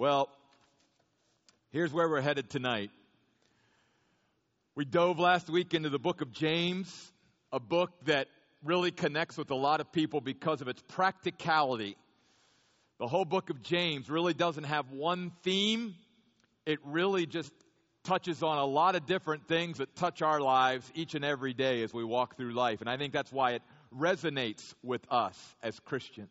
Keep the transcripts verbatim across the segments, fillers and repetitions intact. Well, here's where we're headed tonight. We dove last week into the book of James, a book that really connects with a lot of people because of its practicality. The whole book of James really doesn't have one theme. It really just touches on a lot of different things that touch our lives each and every day as we walk through life. And I think that's why it resonates with us as Christians.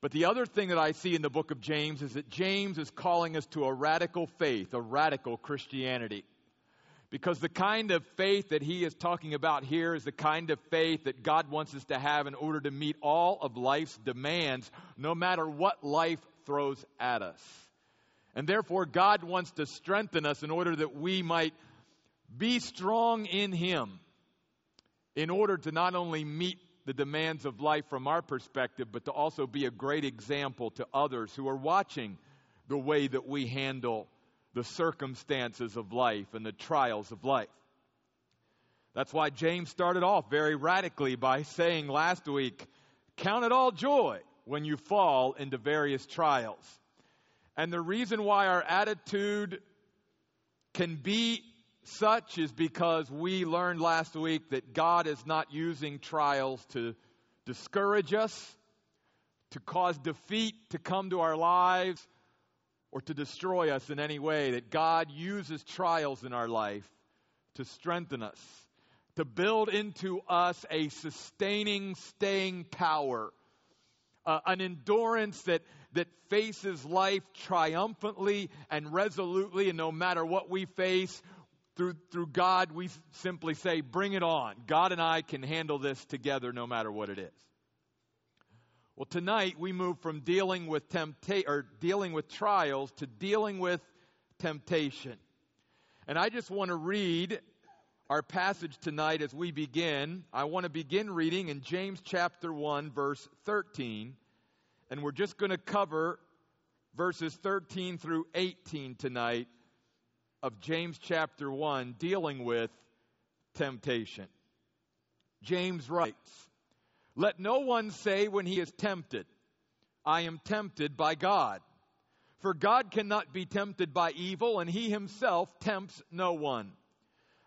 But the other thing that I see in the book of James is that James is calling us to a radical faith, a radical Christianity. Because the kind of faith that he is talking about here is the kind of faith that God wants us to have in order to meet all of life's demands, no matter what life throws at us. And therefore, God wants to strengthen us in order that we might be strong in him, in order to not only meet the demands of life from our perspective, but to also be a great example to others who are watching the way that we handle the circumstances of life and the trials of life. That's why James started off very radically by saying last week, count it all joy when you fall into various trials. And the reason why our attitude can be such is because we learned last week that God is not using trials to discourage us, to cause defeat to come to our lives, or to destroy us in any way, that God uses trials in our life to strengthen us, to build into us a sustaining, staying power, uh, an endurance that, that faces life triumphantly and resolutely, and no matter what we face, through, through God, we simply say, bring it on. God and I can handle this together no matter what it is. Well, tonight we move from dealing with tempta- or dealing with trials to dealing with temptation. And I just want to read our passage tonight as we begin. I want to begin reading in James chapter one, verse thirteen. And we're just going to cover verses thirteen through eighteen tonight of James chapter one, dealing with temptation. James writes, let no one say when he is tempted, I am tempted by God. For God cannot be tempted by evil, and he himself tempts no one.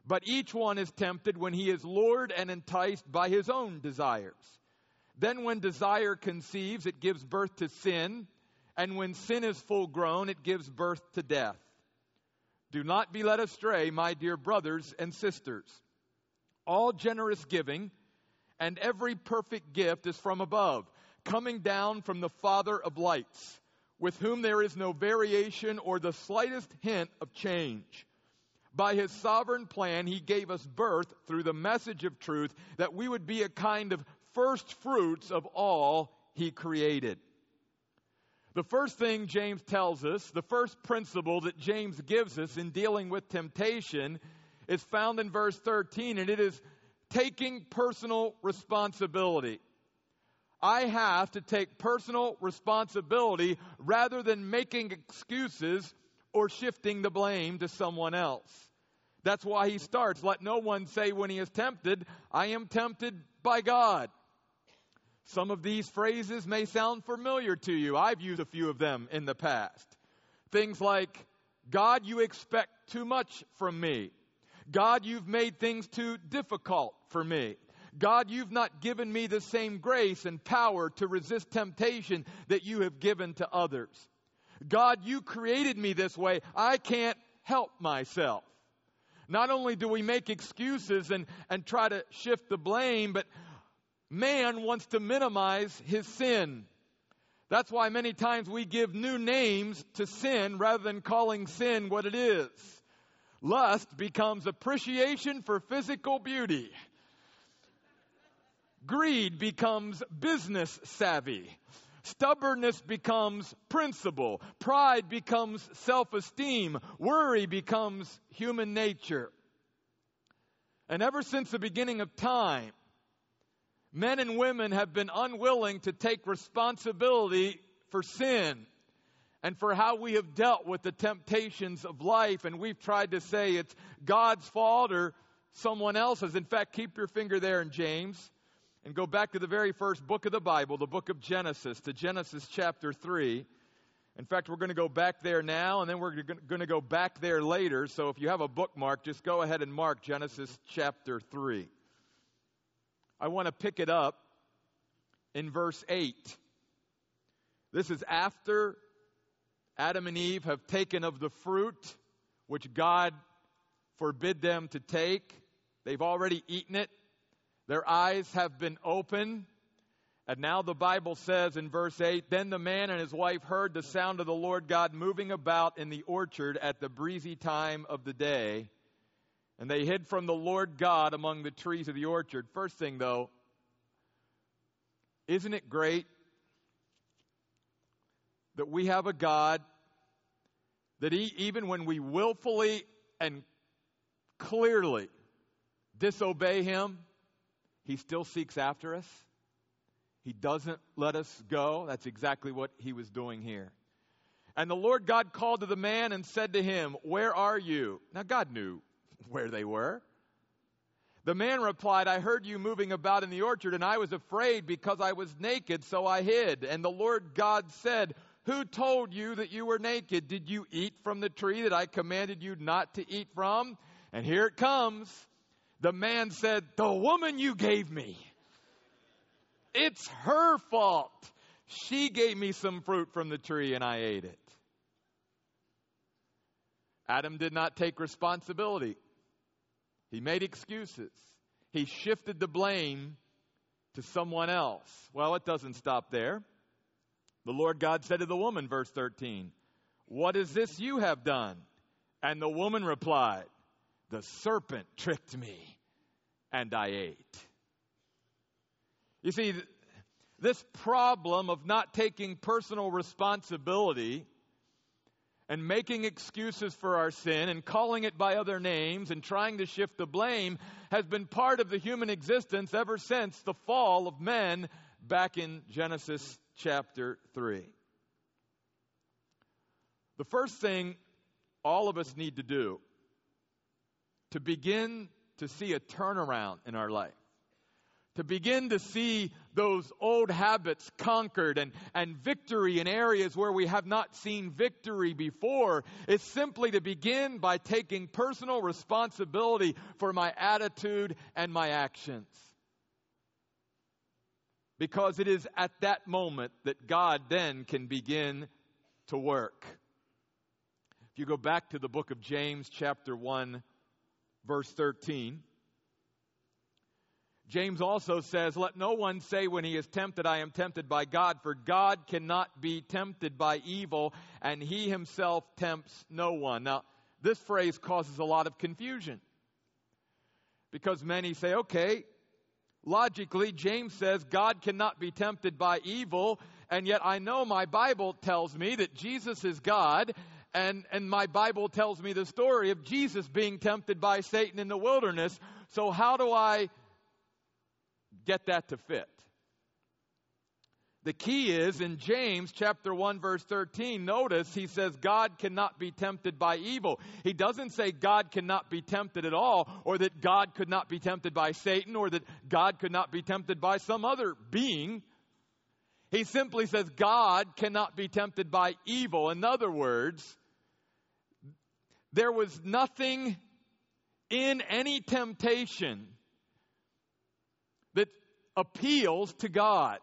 But each one is tempted when he is lured and enticed by his own desires. Then when desire conceives, it gives birth to sin, and when sin is full grown, it gives birth to death. Do not be led astray, my dear brothers and sisters. All generous giving and every perfect gift is from above, coming down from the Father of lights, with whom there is no variation or the slightest hint of change. By his sovereign plan, he gave us birth through the message of truth, that we would be a kind of first fruits of all he created. The first thing James tells us, the first principle that James gives us in dealing with temptation, is found in verse thirteen, and it is taking personal responsibility. I have to take personal responsibility rather than making excuses or shifting the blame to someone else. That's why he starts, let no one say when he is tempted, I am tempted by God. Some of these phrases may sound familiar to you. I've used a few of them in the past. Things like, God, you expect too much from me. God, you've made things too difficult for me. God, you've not given me the same grace and power to resist temptation that you have given to others. God, you created me this way. I can't help myself. Not only do we make excuses and, and try to shift the blame, but man wants to minimize his sin. That's why many times we give new names to sin rather than calling sin what it is. Lust becomes appreciation for physical beauty. Greed becomes business savvy. Stubbornness becomes principle. Pride becomes self-esteem. Worry becomes human nature. And ever since the beginning of time, men and women have been unwilling to take responsibility for sin and for how we have dealt with the temptations of life. And we've tried to say it's God's fault or someone else's. In fact, keep your finger there in James and go back to the very first book of the Bible, the book of Genesis, to Genesis chapter three. In fact, we're going to go back there now, and then we're going to go back there later. So if you have a bookmark, just go ahead and mark Genesis chapter three. I want to pick it up in verse eight. This is after Adam and Eve have taken of the fruit which God forbid them to take. They've already eaten it. Their eyes have been opened. And now the Bible says in verse eight, "Then the man and his wife heard the sound of the Lord God moving about in the orchard at the breezy time of the day. And they hid from the Lord God among the trees of the orchard." First thing, though, isn't it great that we have a God that he, even when we willfully and clearly disobey him, he still seeks after us? He doesn't let us go. That's exactly what he was doing here. "And the Lord God called to the man and said to him, 'Where are you?'" Now God knew where they were. "The man replied, 'I heard you moving about in the orchard, and I was afraid because I was naked, so I hid.' And the Lord God said, 'Who told you that you were naked? Did you eat from the tree that I commanded you not to eat from?'" And here it comes. "The man said, 'The woman you gave me. It's her fault. She gave me some fruit from the tree and I ate it.'" Adam did not take responsibility. He made excuses. He shifted the blame to someone else. Well, it doesn't stop there. "The Lord God said to the woman," verse thirteen, "What is this you have done?' And the woman replied, 'The serpent tricked me and I ate.'" You see, this problem of not taking personal responsibility and making excuses for our sin and calling it by other names and trying to shift the blame has been part of the human existence ever since the fall of men back in Genesis chapter three. The first thing all of us need to do to begin to see a turnaround in our life, to begin to see those old habits conquered and, and victory in areas where we have not seen victory before, is simply to begin by taking personal responsibility for my attitude and my actions. Because it is at that moment that God then can begin to work. If you go back to the book of James, chapter one, verse thirteen, James also says, "Let no one say when he is tempted, 'I am tempted by God,' for God cannot be tempted by evil, and he himself tempts no one." Now, this phrase causes a lot of confusion, because many say, okay, logically, James says God cannot be tempted by evil, and yet I know my Bible tells me that Jesus is God, and, and my Bible tells me the story of Jesus being tempted by Satan in the wilderness, so how do I get that to fit? The key is in James chapter one verse thirteen, notice he says God cannot be tempted by evil. He doesn't say God cannot be tempted at all, or that God could not be tempted by Satan, or that God could not be tempted by some other being. He simply says God cannot be tempted by evil. In other words, there was nothing in any temptation that appeals to God.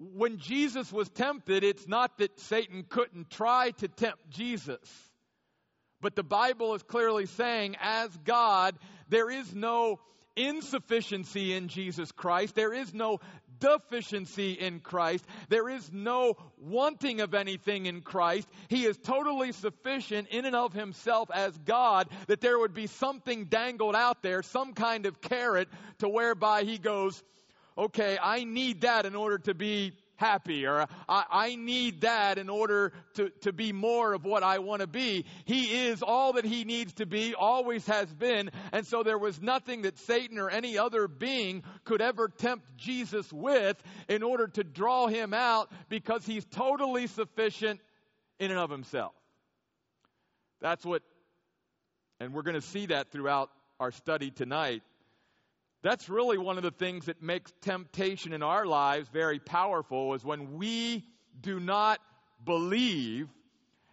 When Jesus was tempted, it's not that Satan couldn't try to tempt Jesus, but the Bible is clearly saying, as God, there is no insufficiency in Jesus Christ. There is no deficiency in Christ. There is no wanting of anything in Christ. He is totally sufficient in and of himself as God, that there would be something dangled out there, some kind of carrot, to whereby he goes, okay, I need that in order to be happy, or I, I need that in order to, to be more of what I want to be. He is all that he needs to be, always has been, and so there was nothing that Satan or any other being could ever tempt Jesus with in order to draw him out, because he's totally sufficient in and of himself. That's what, and we're going to see that throughout our study tonight. That's really one of the things that makes temptation in our lives very powerful, is when we do not believe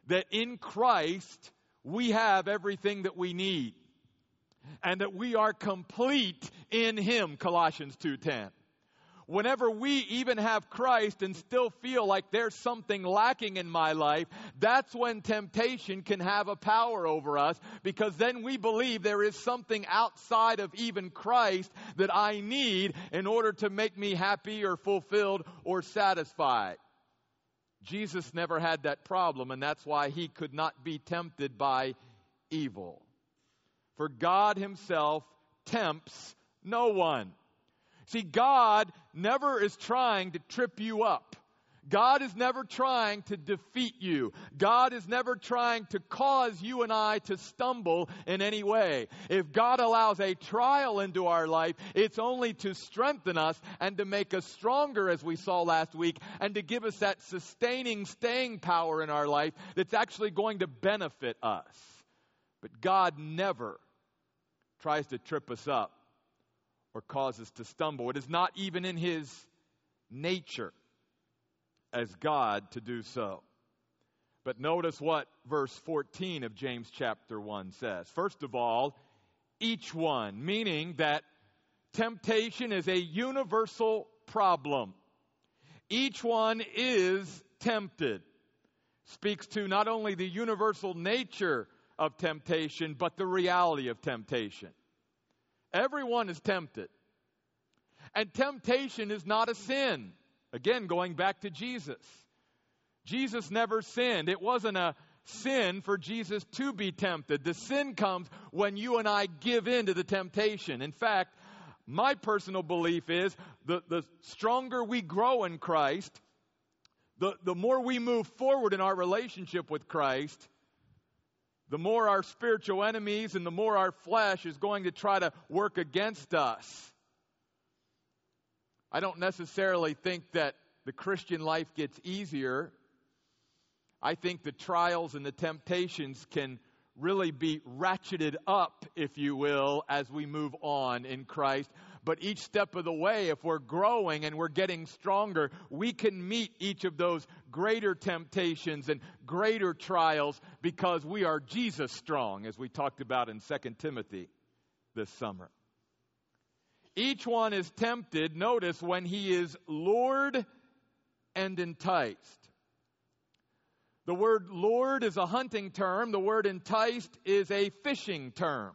that in Christ we have everything that we need and that we are complete in Him, Colossians two ten. Whenever we even have Christ and still feel like there's something lacking in my life, that's when temptation can have a power over us, because then we believe there is something outside of even Christ that I need in order to make me happy or fulfilled or satisfied. Jesus never had that problem, and that's why He could not be tempted by evil. For God Himself tempts no one. See, God never is trying to trip you up. God is never trying to defeat you. God is never trying to cause you and I to stumble in any way. If God allows a trial into our life, it's only to strengthen us and to make us stronger, as we saw last week, and to give us that sustaining, staying power in our life that's actually going to benefit us. But God never tries to trip us up or cause us to stumble. It is not even in His nature as God to do so. But notice what verse fourteen of James chapter one says. First of all, each one, meaning that temptation is a universal problem. Each one is tempted. Speaks to not only the universal nature of temptation, but the reality of temptation. Everyone is tempted. And temptation is not a sin. Again, going back to Jesus. Jesus never sinned. It wasn't a sin for Jesus to be tempted. The sin comes when you and I give in to the temptation. In fact, my personal belief is the, the stronger we grow in Christ, the, the more we move forward in our relationship with Christ, the more our spiritual enemies and the more our flesh is going to try to work against us. I don't necessarily think that the Christian life gets easier. I think the trials and the temptations can really be ratcheted up, if you will, as we move on in Christ. But each step of the way, if we're growing and we're getting stronger, we can meet each of those greater temptations and greater trials because we are Jesus strong, as we talked about in Second Timothy this summer. Each one is tempted, notice, when he is lured and enticed. The word lured is a hunting term. The word enticed is a fishing term.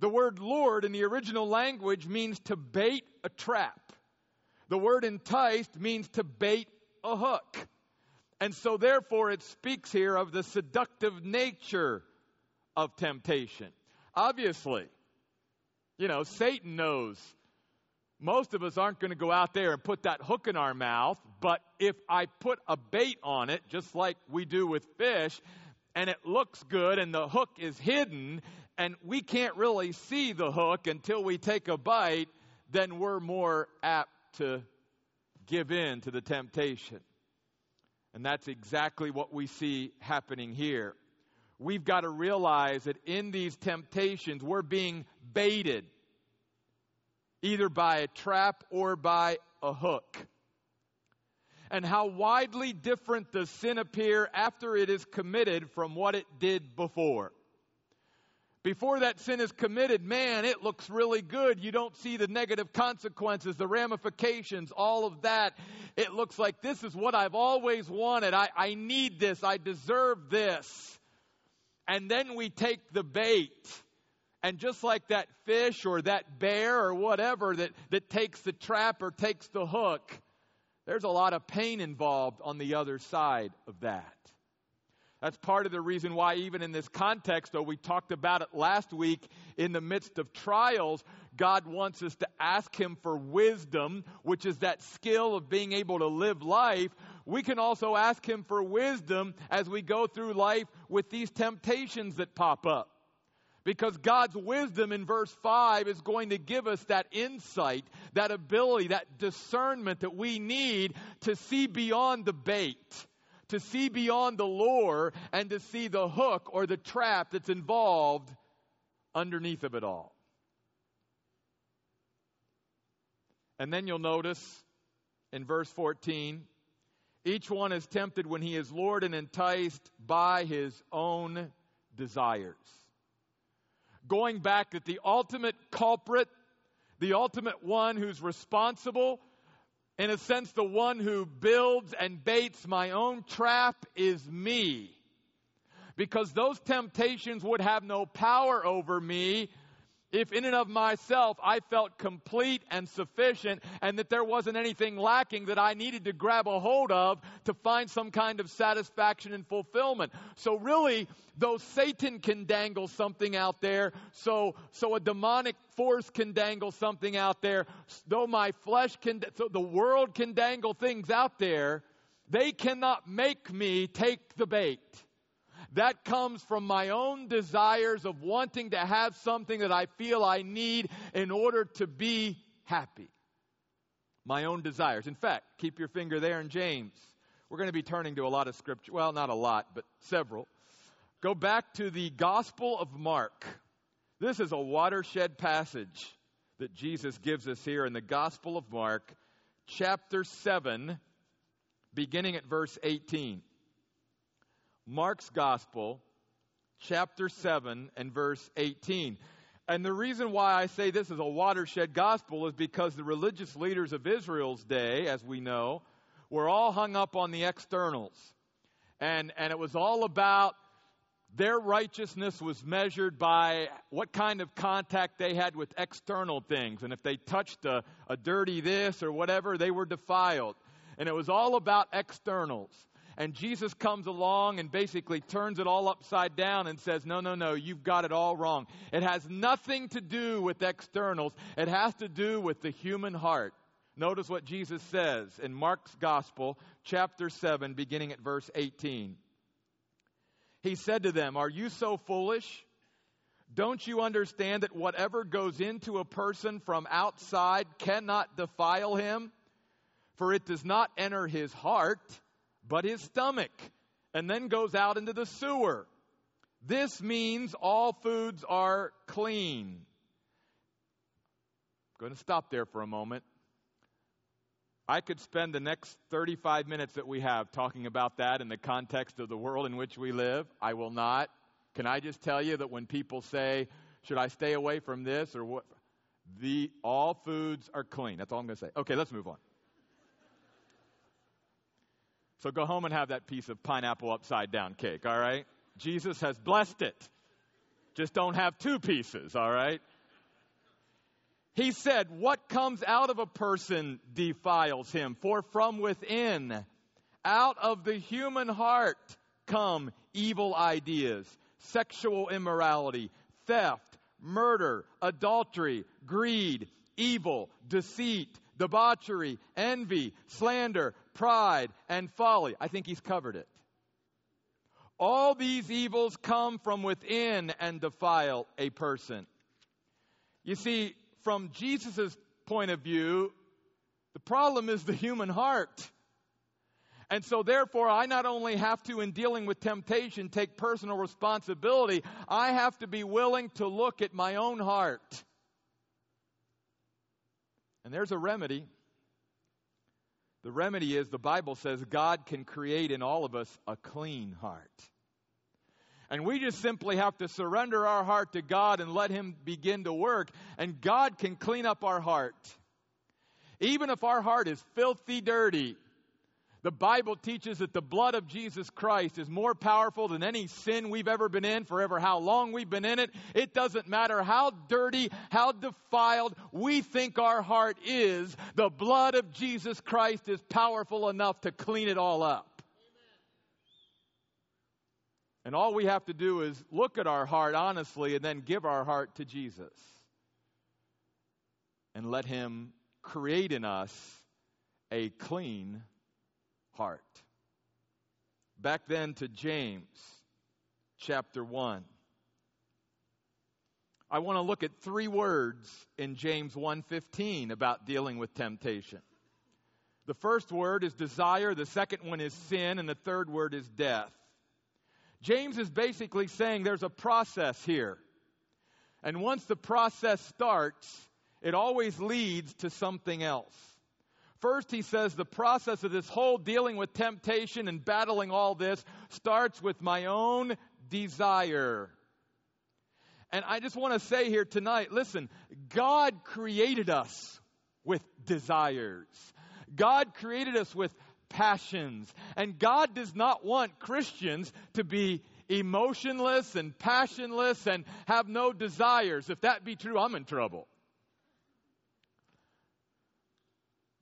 The word lured in the original language means to bait a trap. The word enticed means to bait a hook. And so therefore it speaks here of the seductive nature of temptation. Obviously, you know, Satan knows most of us aren't going to go out there and put that hook in our mouth. But if I put a bait on it, just like we do with fish, and it looks good and the hook is hidden, and we can't really see the hook until we take a bite, then we're more apt to give in to the temptation. And that's exactly what we see happening here. We've got to realize that in these temptations, we're being baited, either by a trap or by a hook. And how widely different does sin appear after it is committed from what it did before. Before that sin is committed, man, it looks really good. You don't see the negative consequences, the ramifications, all of that. It looks like this is what I've always wanted. I, I need this. I deserve this. And then we take the bait. And just like that fish or that bear or whatever that, that takes the trap or takes the hook, there's a lot of pain involved on the other side of that. That's part of the reason why, even in this context, though we talked about it last week, in the midst of trials, God wants us to ask Him for wisdom, which is that skill of being able to live life. We can also ask Him for wisdom as we go through life with these temptations that pop up. Because God's wisdom in verse five is going to give us that insight, that ability, that discernment that we need to see beyond the bait, to see beyond the lure, and to see the hook or the trap that's involved underneath of it all. And then you'll notice in verse fourteen, Each one is tempted when he is lured and enticed by his own desires. Going back that the ultimate culprit, the ultimate one who's responsible, in a sense, the one who builds and baits my own trap is me. Because those temptations would have no power over me if in and of myself I felt complete and sufficient and that there wasn't anything lacking that I needed to grab a hold of to find some kind of satisfaction and fulfillment. So really, though Satan can dangle something out there, so so a demonic force can dangle something out there, though my flesh can, so the world can dangle things out there, they cannot make me take the bait. That comes from my own desires of wanting to have something that I feel I need in order to be happy. My own desires. In fact, keep your finger there in James. We're going to be turning to a lot of scripture. Well, not a lot, but several. Go back to the Gospel of Mark. This is a watershed passage that Jesus gives us here in the Gospel of Mark, chapter seven, beginning at verse eighteen. Mark's Gospel, chapter seven and verse eighteen. And the reason why I say this is a watershed gospel is because the religious leaders of Israel's day, as we know, were all hung up on the externals. And, and it was all about their righteousness was measured by what kind of contact they had with external things. And if they touched a, a dirty this or whatever, they were defiled. And it was all about externals. And Jesus comes along and basically turns it all upside down and says, no, no, no, you've got it all wrong. It has nothing to do with externals. It has to do with the human heart. Notice what Jesus says in Mark's Gospel, chapter seven, beginning at verse eighteen. He said to them, "Are you so foolish? Don't you understand that whatever goes into a person from outside cannot defile him? For it does not enter his heart, but his stomach, and then goes out into the sewer. This means all foods are clean." I'm going to stop there for a moment. I could spend the next thirty-five minutes that we have talking about that in the context of the world in which we live. I will not. Can I just tell you that when people say, should I stay away from this or what? The all foods are clean. That's all I'm going to say. Okay, let's move on. So go home and have that piece of pineapple upside down cake, all right? Jesus has blessed it. Just don't have two pieces, all right? He said, what comes out of a person defiles him, for from within, out of the human heart, come evil ideas, sexual immorality, theft, murder, adultery, greed, evil, deceit, debauchery, envy, slander, pride, and folly. I think he's covered it. All these evils come from within and defile a person. You see, from Jesus' point of view, the problem is the human heart. And so therefore, I not only have to, in dealing with temptation, take personal responsibility, I have to be willing to look at my own heart. And there's a remedy. The remedy is, the Bible says, God can create in all of us a clean heart. And we just simply have to surrender our heart to God and let Him begin to work. And God can clean up our heart. Even if our heart is filthy dirty, the Bible teaches that the blood of Jesus Christ is more powerful than any sin we've ever been in, forever how long we've been in it. It doesn't matter how dirty, how defiled we think our heart is. The blood of Jesus Christ is powerful enough to clean it all up. Amen. And all we have to do is look at our heart honestly and then give our heart to Jesus. And let Him create in us a clean heart. Heart. Back then to James chapter one. I want to look at three words in James one fifteen about dealing with temptation. The first word is desire, the second one is sin, and the third word is death. James is basically saying there's a process here. And once the process starts, it always leads to something else. First, he says the process of this whole dealing with temptation and battling all this starts with my own desire. And I just want to say here tonight, listen, God created us with desires. God created us with passions. And God does not want Christians to be emotionless and passionless and have no desires. If that be true, I'm in trouble.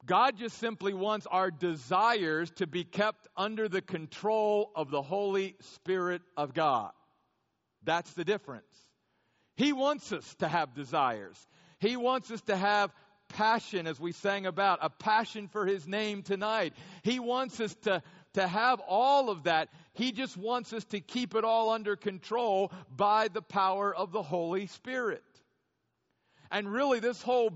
God just simply wants our desires to be kept under the control of the Holy Spirit of God. That's the difference. He wants us to have desires. He wants us to have passion, as we sang about, a passion for His name tonight. He wants us to, to have all of that. He just wants us to keep it all under control by the power of the Holy Spirit. And really, this whole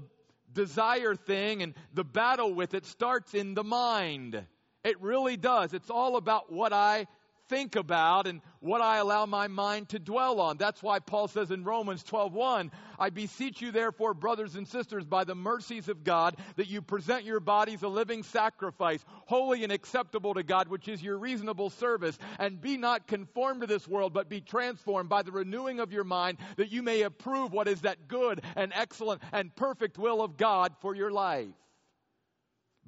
desire thing and the battle with it starts in the mind. It really does. It's all about what I think about and what I allow my mind to dwell on. That's why Paul says in Romans twelve one, I beseech you therefore, brothers and sisters, by the mercies of God, that you present your bodies a living sacrifice, holy and acceptable to God, which is your reasonable service. And be not conformed to this world, but be transformed by the renewing of your mind, that you may approve what is that good and excellent and perfect will of God for your life.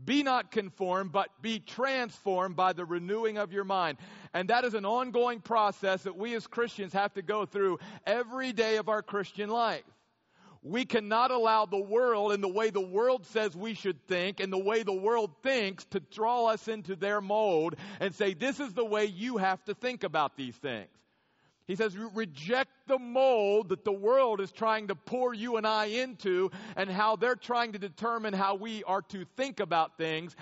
Be not conformed, but be transformed by the renewing of your mind. And that is an ongoing process that we as Christians have to go through every day of our Christian life. We cannot allow the world and the way the world says we should think and the way the world thinks to draw us into their mold and say, this is the way you have to think about these things. He says, reject the mold that the world is trying to pour you and I into and how they're trying to determine how we are to think about things,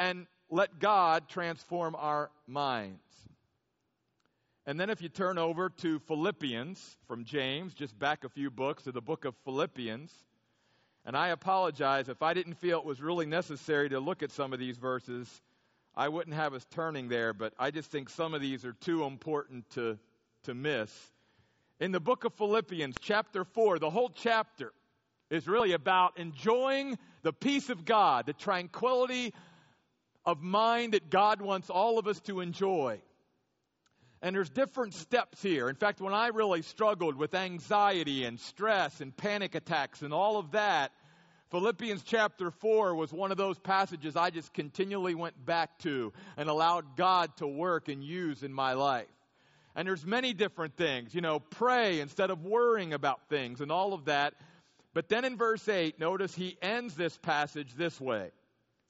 and let God transform our minds. And then if you turn over to Philippians from James, just back a few books to the book of Philippians, and I apologize if I didn't feel it was really necessary to look at some of these verses. I wouldn't have us turning there, but I just think some of these are too important to to miss. In the book of Philippians, chapter four, the whole chapter is really about enjoying the peace of God, the tranquility of mind that God wants all of us to enjoy. And there's different steps here. In fact, when I really struggled with anxiety and stress and panic attacks and all of that, Philippians chapter four was one of those passages I just continually went back to and allowed God to work and use in my life. And there's many different things, you know, pray instead of worrying about things and all of that. But then in verse eight, notice he ends this passage this way.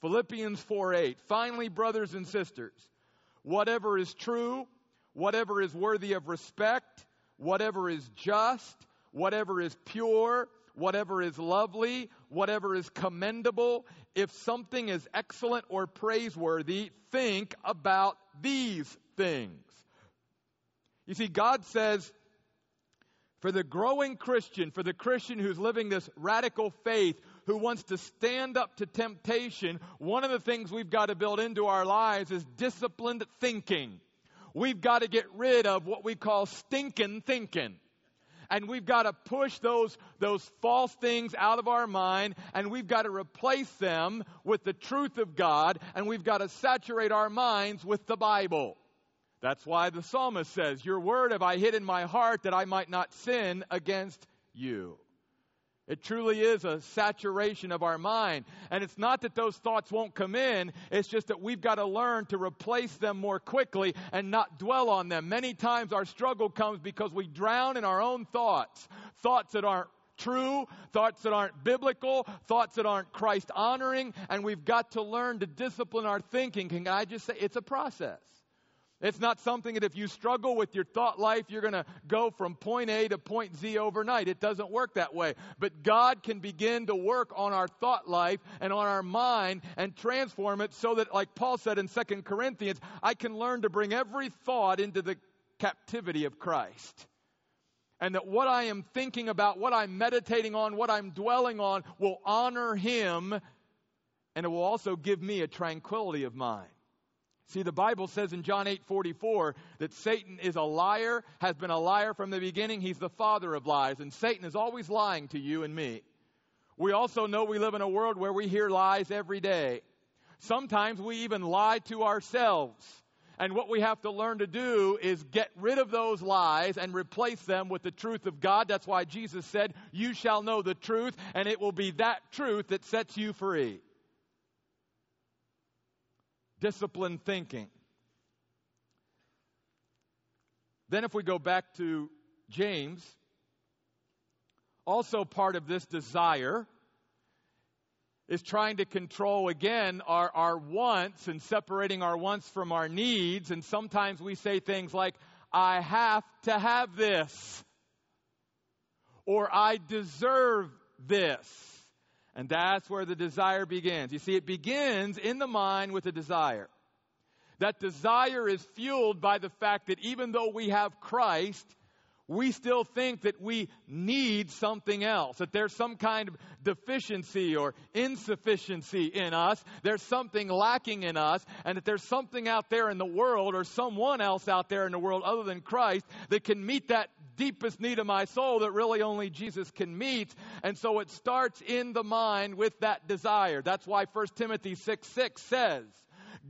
Philippians four eight, finally, brothers and sisters, whatever is true, whatever is worthy of respect, whatever is just, whatever is pure, whatever is lovely, whatever is commendable, if something is excellent or praiseworthy, think about these things. You see, God says, for the growing Christian, for the Christian who's living this radical faith, who wants to stand up to temptation, one of the things we've got to build into our lives is disciplined thinking. We've got to get rid of what we call stinking thinking. And we've got to push those, those false things out of our mind, and we've got to replace them with the truth of God, and we've got to saturate our minds with the Bible. That's why the psalmist says, your word have I hid in my heart that I might not sin against you. It truly is a saturation of our mind. And it's not that those thoughts won't come in. It's just that we've got to learn to replace them more quickly and not dwell on them. Many times our struggle comes because we drown in our own thoughts. Thoughts that aren't true, thoughts that aren't biblical, thoughts that aren't Christ honoring. And we've got to learn to discipline our thinking. Can I just say it's a process? It's not something that if you struggle with your thought life, you're going to go from point A to point Z overnight. It doesn't work that way. But God can begin to work on our thought life and on our mind and transform it so that, like Paul said in Second Corinthians, I can learn to bring every thought into the captivity of Christ. And that what I am thinking about, what I'm meditating on, what I'm dwelling on will honor Him, and it will also give me a tranquility of mind. See, the Bible says in John eight forty-four that Satan is a liar, has been a liar from the beginning. He's the father of lies, and Satan is always lying to you and me. We also know we live in a world where we hear lies every day. Sometimes we even lie to ourselves. And what we have to learn to do is get rid of those lies and replace them with the truth of God. That's why Jesus said, you shall know the truth, and it will be that truth that sets you free. Disciplined thinking. Then if we go back to James, also part of this desire is trying to control, again, our, our wants and separating our wants from our needs. And sometimes we say things like, I have to have this, or I deserve this. And that's where the desire begins. You see, it begins in the mind with a desire. That desire is fueled by the fact that even though we have Christ, we still think that we need something else, that there's some kind of deficiency or insufficiency in us. There's something lacking in us, and that there's something out there in the world or someone else out there in the world other than Christ that can meet that deepest need of my soul that really only Jesus can meet. And so it starts in the mind with that desire. That's why First Timothy six six says,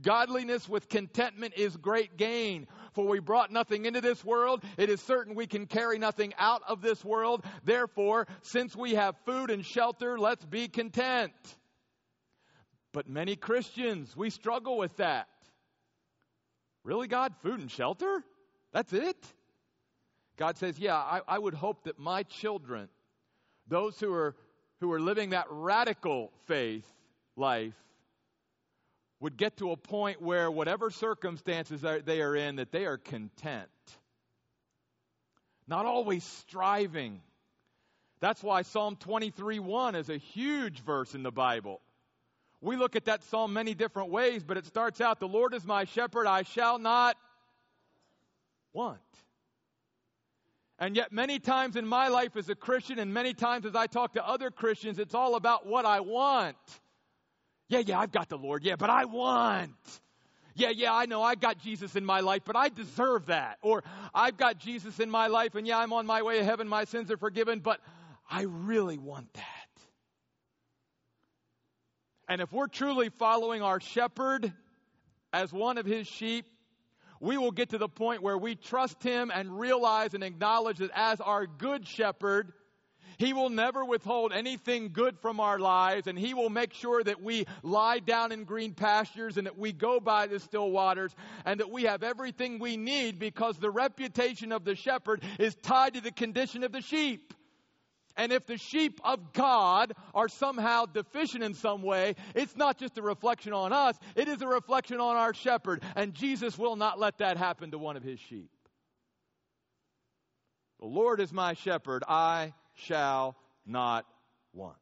godliness with contentment is great gain. For we brought nothing into this world. It is certain we can carry nothing out of this world. Therefore, since we have food and shelter, let's be content. But many Christians, we struggle with that. Really, God? Food and shelter? That's it? God says, yeah, I, I would hope that my children, those who are, who are living that radical faith life, would get to a point where whatever circumstances they are in, that they are content. Not always striving. That's why Psalm twenty-three one is a huge verse in the Bible. We look at that psalm many different ways, but it starts out, the Lord is my shepherd, I shall not want. And yet many times in my life as a Christian, and many times as I talk to other Christians, it's all about what I want. Yeah, yeah, I've got the Lord. Yeah, but I want. Yeah, yeah, I know I got Jesus in my life, but I deserve that. Or I've got Jesus in my life, and yeah, I'm on my way to heaven. My sins are forgiven, but I really want that. And if we're truly following our shepherd as one of his sheep, we will get to the point where we trust him and realize and acknowledge that as our good shepherd, he will never withhold anything good from our lives, and he will make sure that we lie down in green pastures and that we go by the still waters and that we have everything we need, because the reputation of the shepherd is tied to the condition of the sheep. And if the sheep of God are somehow deficient in some way, it's not just a reflection on us, it is a reflection on our shepherd. And Jesus will not let that happen to one of his sheep. The Lord is my shepherd, I shall not want.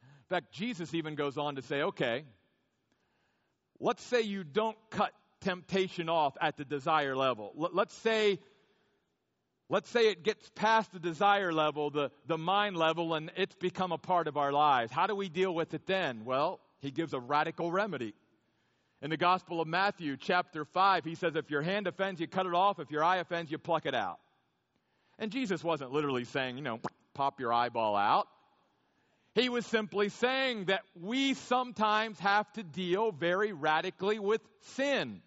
In fact, Jesus even goes on to say, okay, let's say you don't cut temptation off at the desire level. Let's say, let's say it gets past the desire level, the, the mind level, and it's become a part of our lives. How do we deal with it then? Well, he gives a radical remedy. In the Gospel of Matthew, chapter five, he says, if your hand offends you, cut it off. If your eye offends you, pluck it out. And Jesus wasn't literally saying, you know, pop your eyeball out. He was simply saying that we sometimes have to deal very radically with sin.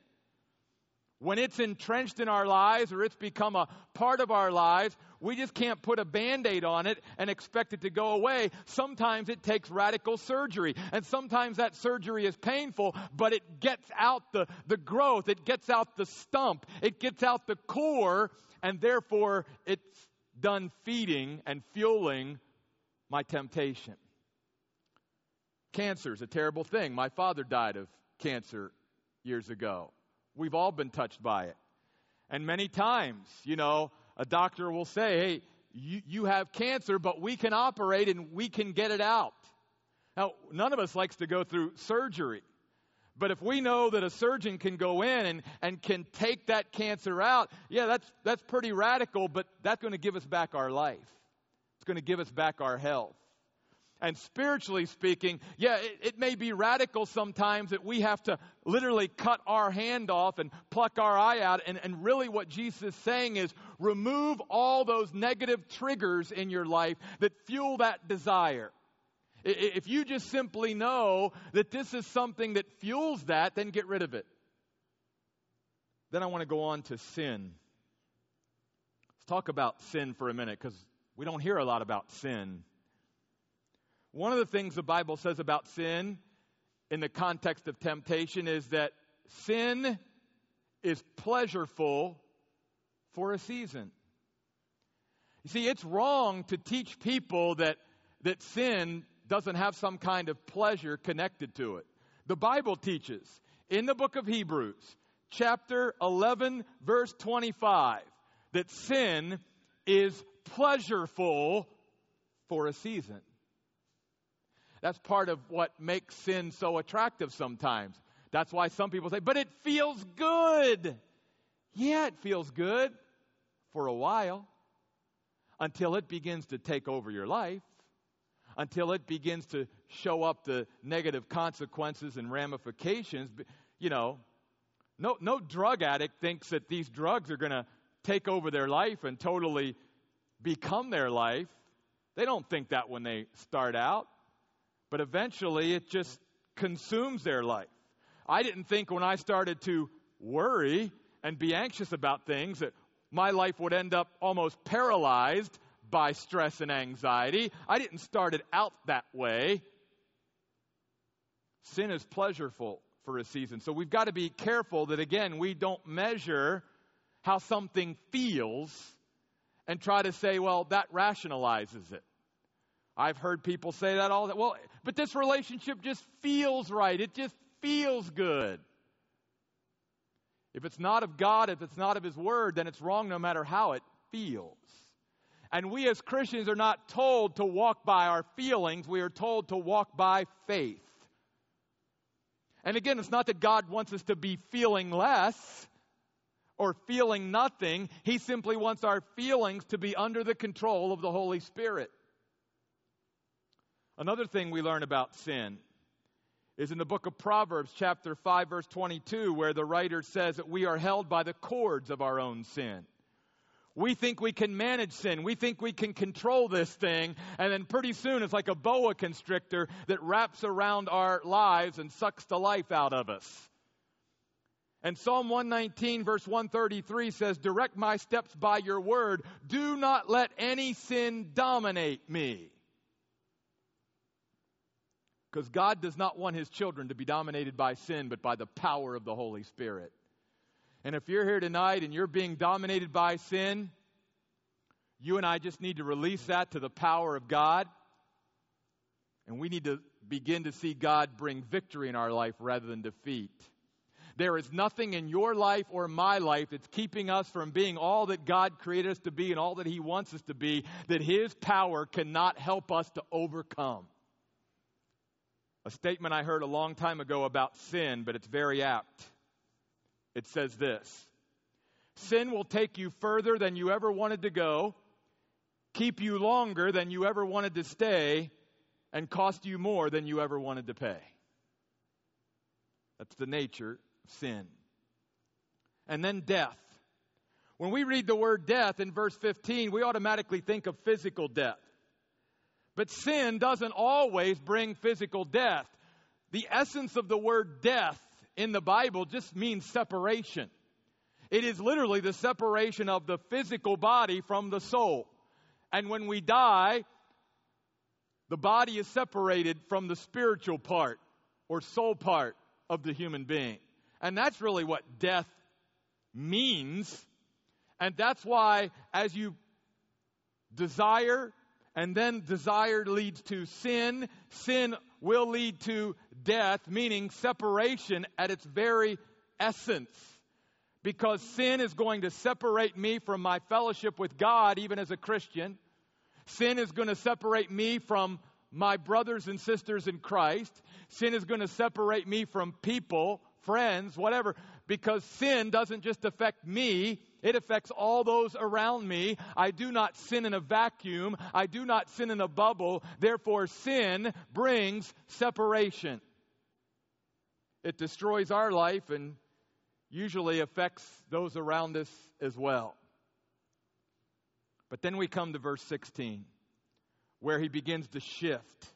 When it's entrenched in our lives or it's become a part of our lives, we just can't put a Band-Aid on it and expect it to go away. Sometimes it takes radical surgery. And sometimes that surgery is painful, but it gets out the, the growth. It gets out the stump. It gets out the core. And therefore, it's done feeding and fueling my temptation. Cancer is a terrible thing. My father died of cancer years ago. We've all been touched by it. And many times, you know, a doctor will say, hey, you, you have cancer, but we can operate and we can get it out. Now, none of us likes to go through surgery. But if we know that a surgeon can go in and, and can take that cancer out, yeah, that's that's pretty radical, but that's going to give us back our life. It's going to give us back our health. And spiritually speaking, yeah, it, it may be radical sometimes that we have to literally cut our hand off and pluck our eye out. And, and really what Jesus is saying is remove all those negative triggers in your life that fuel that desire. If you just simply know that this is something that fuels that, then get rid of it. Then I want to go on to sin. Let's talk about sin for a minute, because we don't hear a lot about sin. One of the things the Bible says about sin in the context of temptation is that sin is pleasureful for a season. You see, it's wrong to teach people that, that sin doesn't have some kind of pleasure connected to it. The Bible teaches in the book of Hebrews, chapter eleven, verse twenty-five, that sin is pleasureful for a season. That's part of what makes sin so attractive sometimes. That's why some people say, but it feels good. Yeah, it feels good for a while, until it begins to take over your life, until it begins to show up the negative consequences and ramifications. You know, no, no drug addict thinks that these drugs are going to take over their life and totally become their life. They don't think that when they start out. But eventually it just consumes their life. I didn't think when I started to worry and be anxious about things that my life would end up almost paralyzed by stress and anxiety. I didn't start it out that way. Sin is pleasureful for a season. So we've got to be careful that, again, we don't measure how something feels and try to say, well, that rationalizes it. I've heard people say that all that. Well, but this relationship just feels right. It just feels good. If it's not of God, if it's not of His Word, then it's wrong no matter how it feels. And we as Christians are not told to walk by our feelings. We are told to walk by faith. And again, it's not that God wants us to be feeling less or feeling nothing. He simply wants our feelings to be under the control of the Holy Spirit. Another thing we learn about sin is in the book of Proverbs, chapter five, verse twenty-two, where the writer says that we are held by the cords of our own sin. We think we can manage sin. We think we can control this thing. And then pretty soon it's like a boa constrictor that wraps around our lives and sucks the life out of us. And Psalm one nineteen, verse one thirty-three says, "Direct my steps by your word. Do not let any sin dominate me." Because God does not want His children to be dominated by sin, but by the power of the Holy Spirit. And if you're here tonight and you're being dominated by sin, you and I just need to release that to the power of God. And we need to begin to see God bring victory in our life rather than defeat. There is nothing in your life or my life that's keeping us from being all that God created us to be and all that He wants us to be, that His power cannot help us to overcome. A statement I heard a long time ago about sin, but it's very apt. It says this: sin will take you further than you ever wanted to go, keep you longer than you ever wanted to stay, and cost you more than you ever wanted to pay. That's the nature of sin. And then death. When we read the word death in verse fifteen, we automatically think of physical death. But sin doesn't always bring physical death. The essence of the word death in the Bible just means separation. It is literally the separation of the physical body from the soul. And when we die, the body is separated from the spiritual part or soul part of the human being. And that's really what death means. And that's why as you desire, and then desire leads to sin. Sin will lead to death, meaning separation at its very essence. Because sin is going to separate me from my fellowship with God, even as a Christian. Sin is going to separate me from my brothers and sisters in Christ. Sin is going to separate me from people, friends, whatever. Because sin doesn't just affect me, it affects all those around me. I do not sin in a vacuum. I do not sin in a bubble. Therefore, sin brings separation. It destroys our life and usually affects those around us as well. But then we come to verse sixteen, where he begins to shift.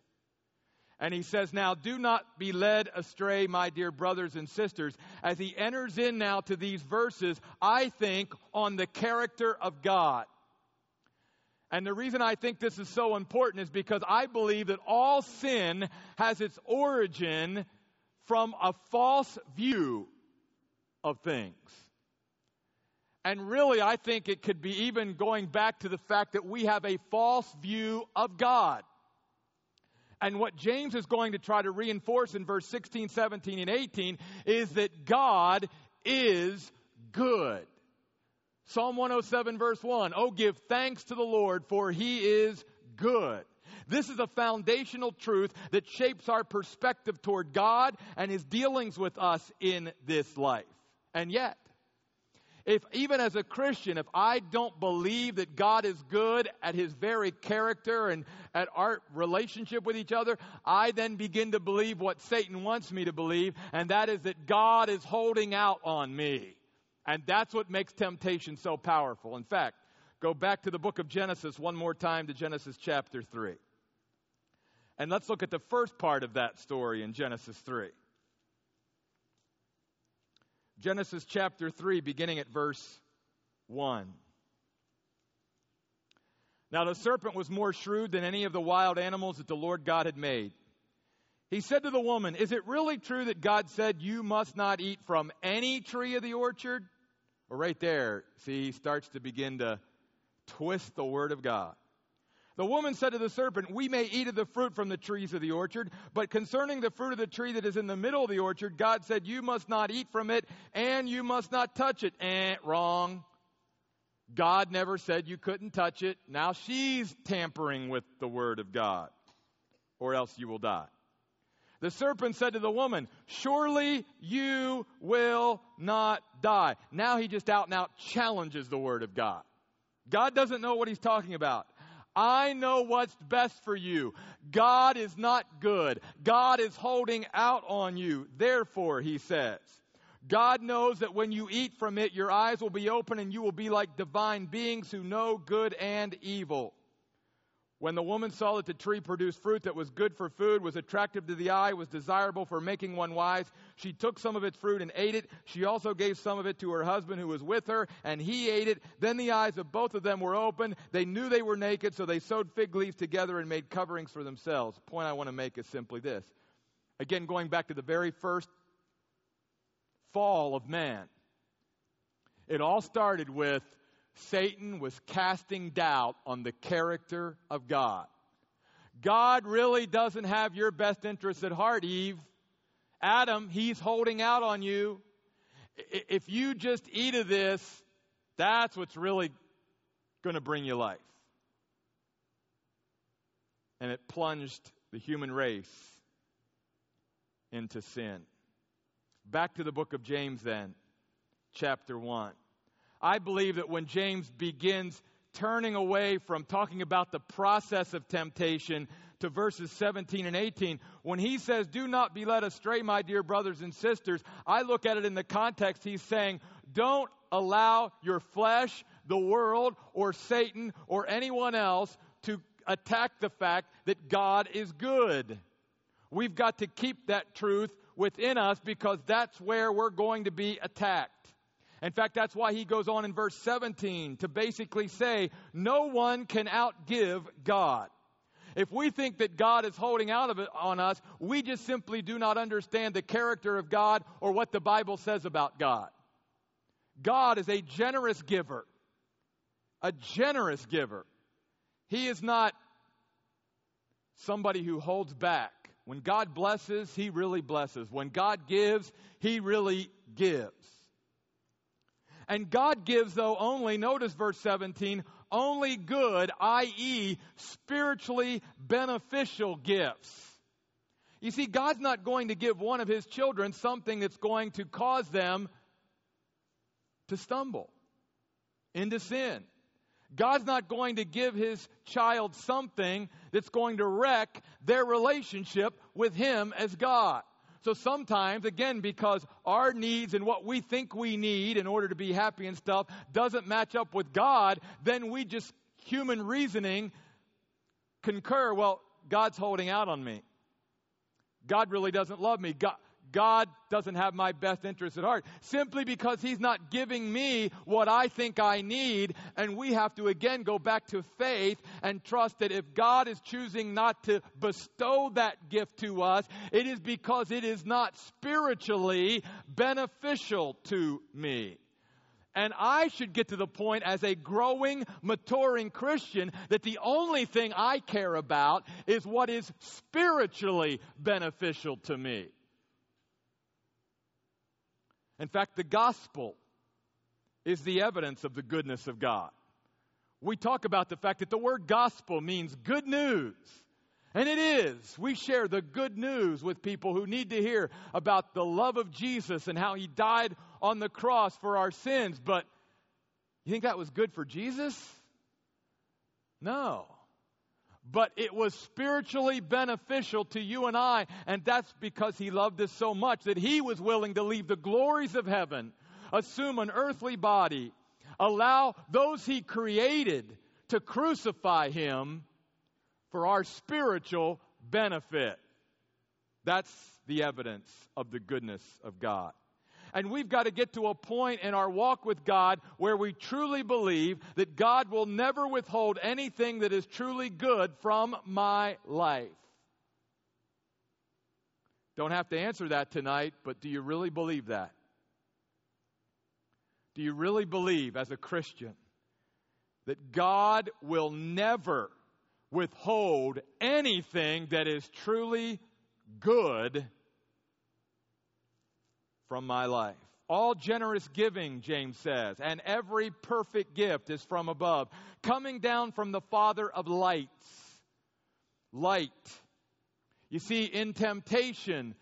And he says, now do not be led astray, my dear brothers and sisters. As he enters in now to these verses, I think, on the character of God. And the reason I think this is so important is because I believe that all sin has its origin from a false view of things. And really, I think it could be even going back to the fact that we have a false view of God. And what James is going to try to reinforce in verse sixteen, seventeen, and eighteen is that God is good. Psalm one oh seven verse one, oh, give thanks to the Lord, for he is good. This is a foundational truth that shapes our perspective toward God and his dealings with us in this life. And yet, if even as a Christian, if I don't believe that God is good at his very character and at our relationship with each other, I then begin to believe what Satan wants me to believe, and that is that God is holding out on me. And that's what makes temptation so powerful. In fact, go back to the book of Genesis one more time, to Genesis chapter three. And let's look at the first part of that story in Genesis three. Genesis chapter three, beginning at verse one. Now the serpent was more shrewd than any of the wild animals that the Lord God had made. He said to the woman, is it really true that God said you must not eat from any tree of the orchard? Well, right there, see, he starts to begin to twist the word of God. The woman said to the serpent, we may eat of the fruit from the trees of the orchard, but concerning the fruit of the tree that is in the middle of the orchard, God said, you must not eat from it, and you must not touch it. Eh, wrong. God never said you couldn't touch it. Now she's tampering with the word of God, or else you will die. The serpent said to the woman, surely you will not die. Now he just out and out challenges the word of God. God doesn't know what he's talking about. I know what's best for you. God is not good. God is holding out on you. Therefore, he says, God knows that when you eat from it, your eyes will be open and you will be like divine beings who know good and evil. When the woman saw that the tree produced fruit that was good for food, was attractive to the eye, was desirable for making one wise, she took some of its fruit and ate it. She also gave some of it to her husband who was with her, and he ate it. Then the eyes of both of them were opened. They knew they were naked, so they sewed fig leaves together and made coverings for themselves. The point I want to make is simply this. Again, going back to the very first fall of man, it all started with Satan was casting doubt on the character of God. God really doesn't have your best interests at heart, Eve. Adam, he's holding out on you. If you just eat of this, that's what's really going to bring you life. And it plunged the human race into sin. Back to the book of James then, chapter one. I believe that when James begins turning away from talking about the process of temptation to verses seventeen and eighteen, when he says, do not be led astray, my dear brothers and sisters, I look at it in the context. He's saying, don't allow your flesh, the world, or Satan, or anyone else to attack the fact that God is good. We've got to keep that truth within us because that's where we're going to be attacked. In fact, that's why he goes on in verse seventeen to basically say, no one can outgive God. If we think that God is holding out of it on us, we just simply do not understand the character of God or what the Bible says about God. God is a generous giver, a generous giver. He is not somebody who holds back. When God blesses, he really blesses. When God gives, he really gives. And God gives, though, only, notice verse seventeen, only good, that is spiritually beneficial gifts. You see, God's not going to give one of his children something that's going to cause them to stumble into sin. God's not going to give his child something that's going to wreck their relationship with him as God. So sometimes, again, because our needs and what we think we need in order to be happy and stuff doesn't match up with God, then we just, human reasoning, concur, well, God's holding out on me. God really doesn't love me. God, God doesn't have my best interest at heart, simply because he's not giving me what I think I need. And we have to again go back to faith and trust that if God is choosing not to bestow that gift to us, it is because it is not spiritually beneficial to me. And I should get to the point as a growing, maturing Christian that the only thing I care about is what is spiritually beneficial to me. In fact, the gospel is the evidence of the goodness of God. We talk about the fact that the word gospel means good news. And it is. We share the good news with people who need to hear about the love of Jesus and how he died on the cross for our sins. But you think that was good for Jesus? No. But it was spiritually beneficial to you and I. And that's because he loved us so much that he was willing to leave the glories of heaven, assume an earthly body, allow those he created to crucify him for our spiritual benefit. That's the evidence of the goodness of God. And we've got to get to a point in our walk with God where we truly believe that God will never withhold anything that is truly good from my life. Don't have to answer that tonight, but do you really believe that? Do you really believe as a Christian that God will never withhold anything that is truly good from my life? All generous giving, James says, and every perfect gift is from above, coming down from the Father of lights. Light. You see, in temptation,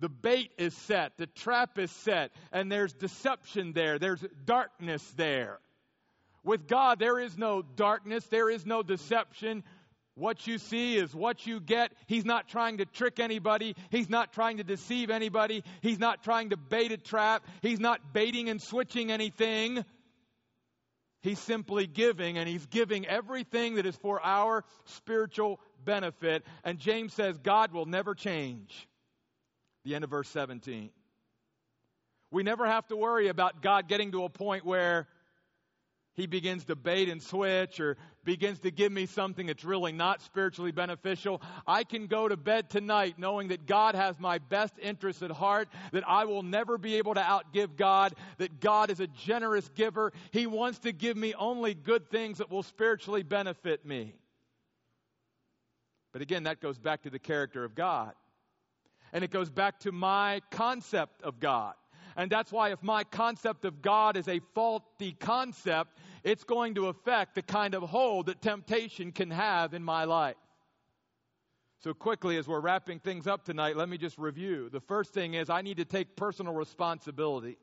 the bait is set, the trap is set, and there's deception there, there's darkness there. With God, there is no darkness, there is no deception. What you see is what you get. He's not trying to trick anybody. He's not trying to deceive anybody. He's not trying to bait a trap. He's not baiting and switching anything. He's simply giving, and he's giving everything that is for our spiritual benefit. And James says God will never change. The end of verse seventeen. We never have to worry about God getting to a point where he begins to bait and switch or begins to give me something that's really not spiritually beneficial. I can go to bed tonight knowing that God has my best interests at heart, that I will never be able to outgive God, that God is a generous giver. He wants to give me only good things that will spiritually benefit me. But again, that goes back to the character of God. And it goes back to my concept of God. And that's why if my concept of God is a faulty concept, it's going to affect the kind of hold that temptation can have in my life. So quickly, as we're wrapping things up tonight, let me just review. The first thing is I need to take personal responsibility.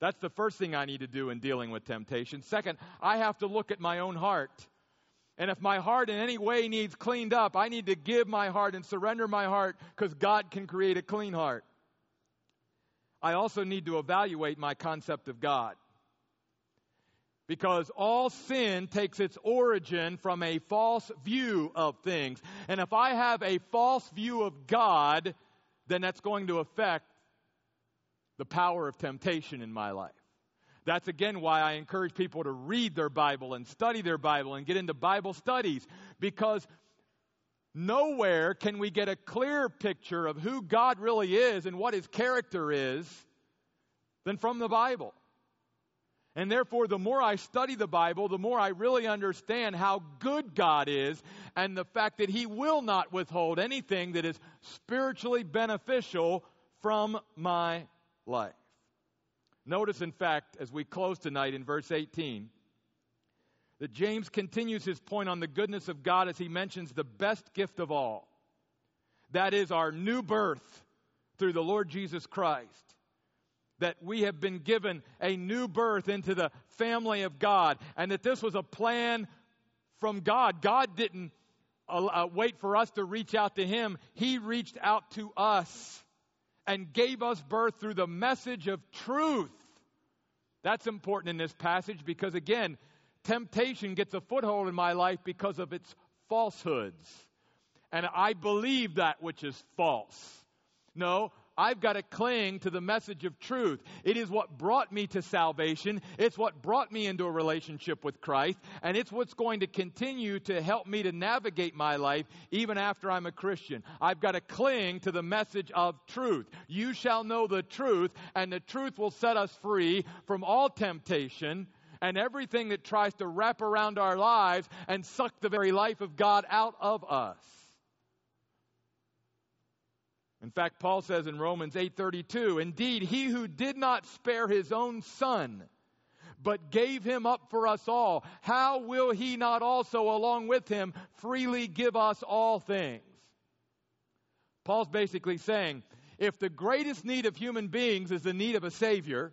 That's the first thing I need to do in dealing with temptation. Second, I have to look at my own heart. And if my heart in any way needs cleaned up, I need to give my heart and surrender my heart, because God can create a clean heart. I also need to evaluate my concept of God, because all sin takes its origin from a false view of things. And if I have a false view of God, then that's going to affect the power of temptation in my life. That's again why I encourage people to read their Bible and study their Bible and get into Bible studies, because nowhere can we get a clearer picture of who God really is and what his character is than from the Bible. And therefore, the more I study the Bible, the more I really understand how good God is and the fact that he will not withhold anything that is spiritually beneficial from my life. Notice, in fact, as we close tonight in verse eighteen, that James continues his point on the goodness of God as he mentions the best gift of all. That is our new birth through the Lord Jesus Christ. That we have been given a new birth into the family of God. And that this was a plan from God. God didn't uh, wait for us to reach out to him. He reached out to us and gave us birth through the message of truth. That's important in this passage because, again, temptation gets a foothold in my life because of its falsehoods. And I believe that which is false. No, I've got to cling to the message of truth. It is what brought me to salvation. It's what brought me into a relationship with Christ. And it's what's going to continue to help me to navigate my life even after I'm a Christian. I've got to cling to the message of truth. You shall know the truth, and the truth will set us free from all temptation and everything that tries to wrap around our lives and suck the very life of God out of us. In fact, Paul says in Romans eight thirty-two, "Indeed, he who did not spare his own son, but gave him up for us all, how will he not also, along with him, freely give us all things?" Paul's basically saying, if the greatest need of human beings is the need of a Savior,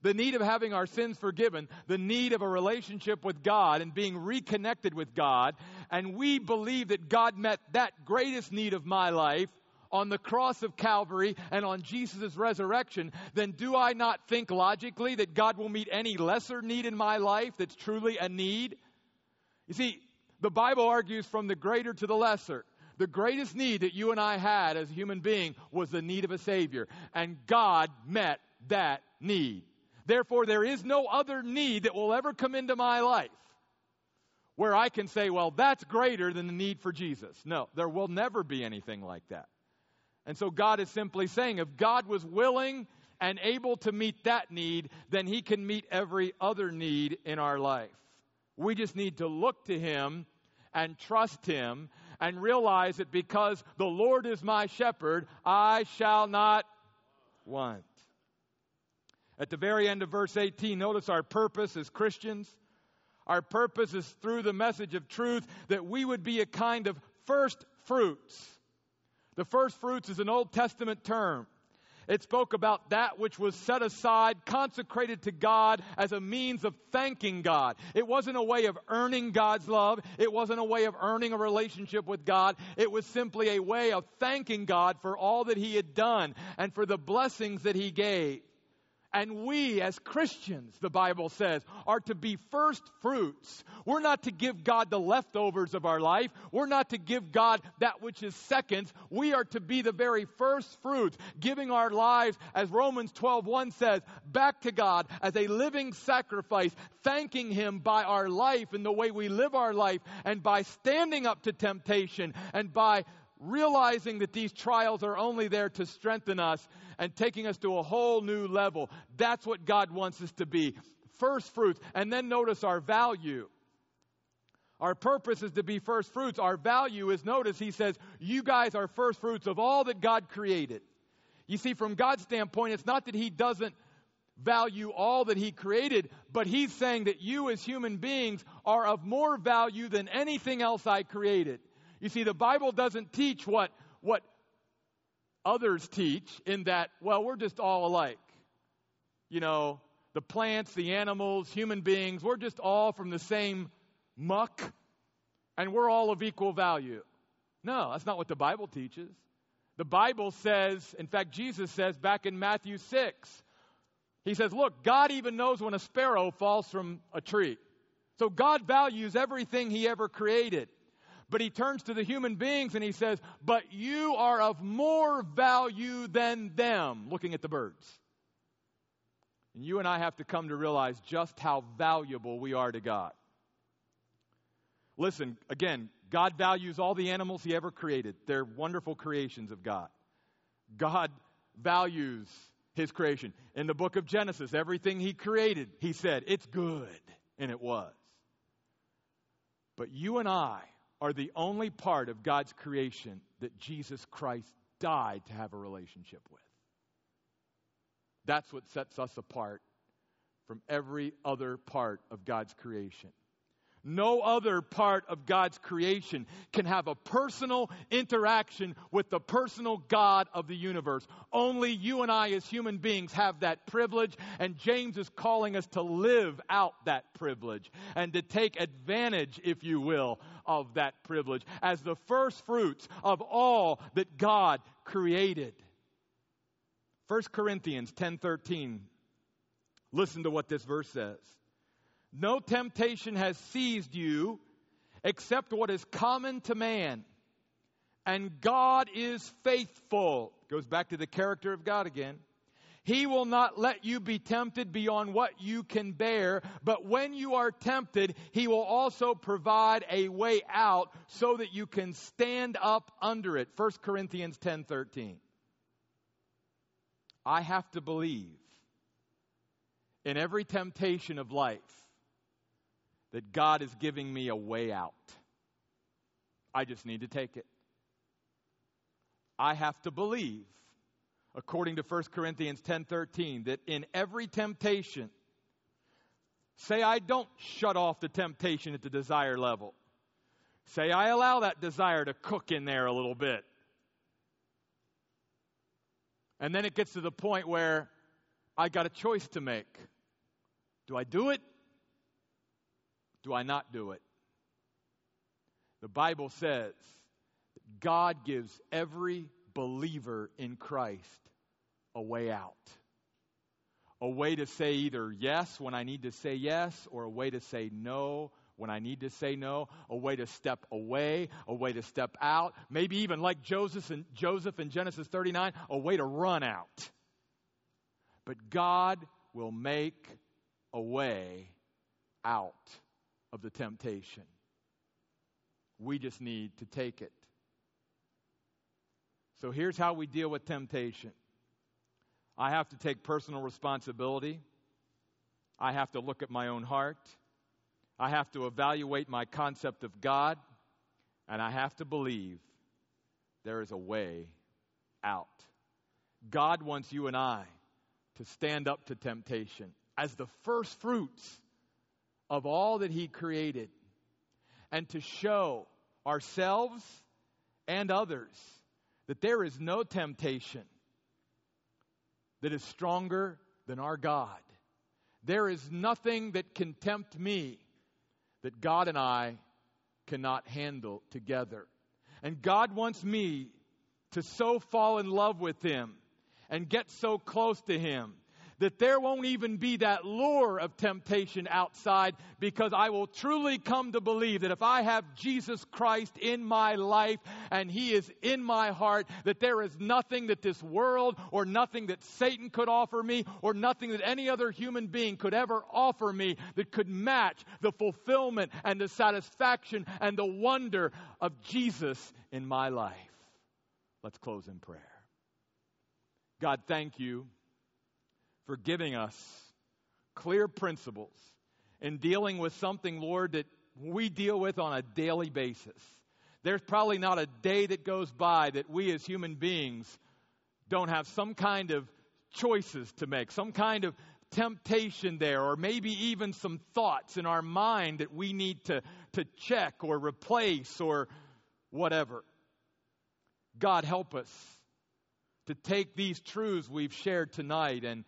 the need of having our sins forgiven, the need of a relationship with God and being reconnected with God, and we believe that God met that greatest need of my life on the cross of Calvary and on Jesus' resurrection, then do I not think logically that God will meet any lesser need in my life that's truly a need? You see, the Bible argues from the greater to the lesser. The greatest need that you and I had as a human being was the need of a Savior, and God met that need. Therefore, there is no other need that will ever come into my life where I can say, well, that's greater than the need for Jesus. No, there will never be anything like that. And so God is simply saying, if God was willing and able to meet that need, then he can meet every other need in our life. We just need to look to him and trust him and realize that because the Lord is my shepherd, I shall not want. At the very end of verse eighteen, notice our purpose as Christians. Our purpose is through the message of truth that we would be a kind of first fruits. The first fruits is an Old Testament term. It spoke about that which was set aside, consecrated to God as a means of thanking God. It wasn't a way of earning God's love. It wasn't a way of earning a relationship with God. It was simply a way of thanking God for all that he had done and for the blessings that he gave. And we as Christians, the Bible says, are to be first fruits. We're not to give God the leftovers of our life. We're not to give God that which is seconds. We are to be the very first fruits, giving our lives, as Romans twelve one says, back to God as a living sacrifice, thanking him by our life and the way we live our life and by standing up to temptation and by realizing that these trials are only there to strengthen us and taking us to a whole new level. That's what God wants us to be. First fruits. And then notice our value. Our purpose is to be first fruits. Our value is, notice, he says, you guys are first fruits of all that God created. You see, from God's standpoint, it's not that he doesn't value all that he created, but he's saying that you as human beings are of more value than anything else I created. You see, the Bible doesn't teach what what others teach in that, well, we're just all alike. You know, the plants, the animals, human beings, we're just all from the same muck, and we're all of equal value. No, that's not what the Bible teaches. The Bible says, in fact, Jesus says back in Matthew six, he says, look, God even knows when a sparrow falls from a tree. So God values everything he ever created. But he turns to the human beings and he says, but you are of more value than them, looking at the birds. And you and I have to come to realize just how valuable we are to God. Listen, again, God values all the animals he ever created. They're wonderful creations of God. God values his creation. In the book of Genesis, everything he created, he said, it's good, and it was. But you and I are the only part of God's creation that Jesus Christ died to have a relationship with. That's what sets us apart from every other part of God's creation. No other part of God's creation can have a personal interaction with the personal God of the universe. Only you and I as human beings have that privilege, and James is calling us to live out that privilege and to take advantage, if you will, of that privilege as the first fruits of all that God created. First Corinthians ten thirteen. Listen to what this verse says. No temptation has seized you except what is common to man. and God is faithful. Goes back to the character of God again. He will not let you be tempted beyond what you can bear, but when you are tempted, He will also provide a way out so that you can stand up under it. First Corinthians ten thirteen. I have to believe in every temptation of life that God is giving me a way out. I just need to take it. I have to believe, according to First Corinthians ten thirteen, that in every temptation, say I don't shut off the temptation at the desire level. Say I allow that desire to cook in there a little bit. And then it gets to the point where I got a choice to make. Do I do it? Do I not do it? The Bible says that God gives every believer in Christ a way out. A way to say either yes when I need to say yes, or a way to say no when I need to say no. A way to step away, a way to step out. Maybe even like Joseph and Joseph in Genesis thirty-nine, a way to run out. But God will make a way out of the temptation. We just need to take it. So here's how we deal with temptation. I have to take personal responsibility. I have to look at my own heart. I have to evaluate my concept of God. And I have to believe there is a way out. God wants you and I to stand up to temptation as the first fruits of all that He created, and to show ourselves and others that there is no temptation that is stronger than our God. There is nothing that can tempt me that God and I cannot handle together. And God wants me to so fall in love with Him and get so close to Him that there won't even be that lure of temptation outside, because I will truly come to believe that if I have Jesus Christ in my life and He is in my heart, that there is nothing that this world or nothing that Satan could offer me or nothing that any other human being could ever offer me that could match the fulfillment and the satisfaction and the wonder of Jesus in my life. Let's close in prayer. God, thank You for giving us clear principles in dealing with something, Lord, that we deal with on a daily basis. There's probably not a day that goes by that we as human beings don't have some kind of choices to make, some kind of temptation there, or maybe even some thoughts in our mind that we need to, to check or replace or whatever. God, help us to take these truths we've shared tonight and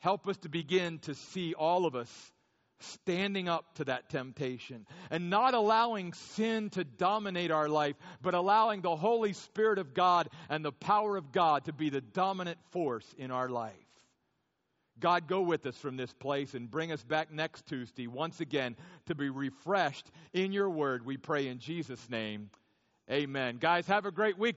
help us to begin to see all of us standing up to that temptation and not allowing sin to dominate our life, but allowing the Holy Spirit of God and the power of God to be the dominant force in our life. God, go with us from this place and bring us back next Tuesday once again to be refreshed in Your word. We pray in Jesus' name. Amen. Guys, have a great week.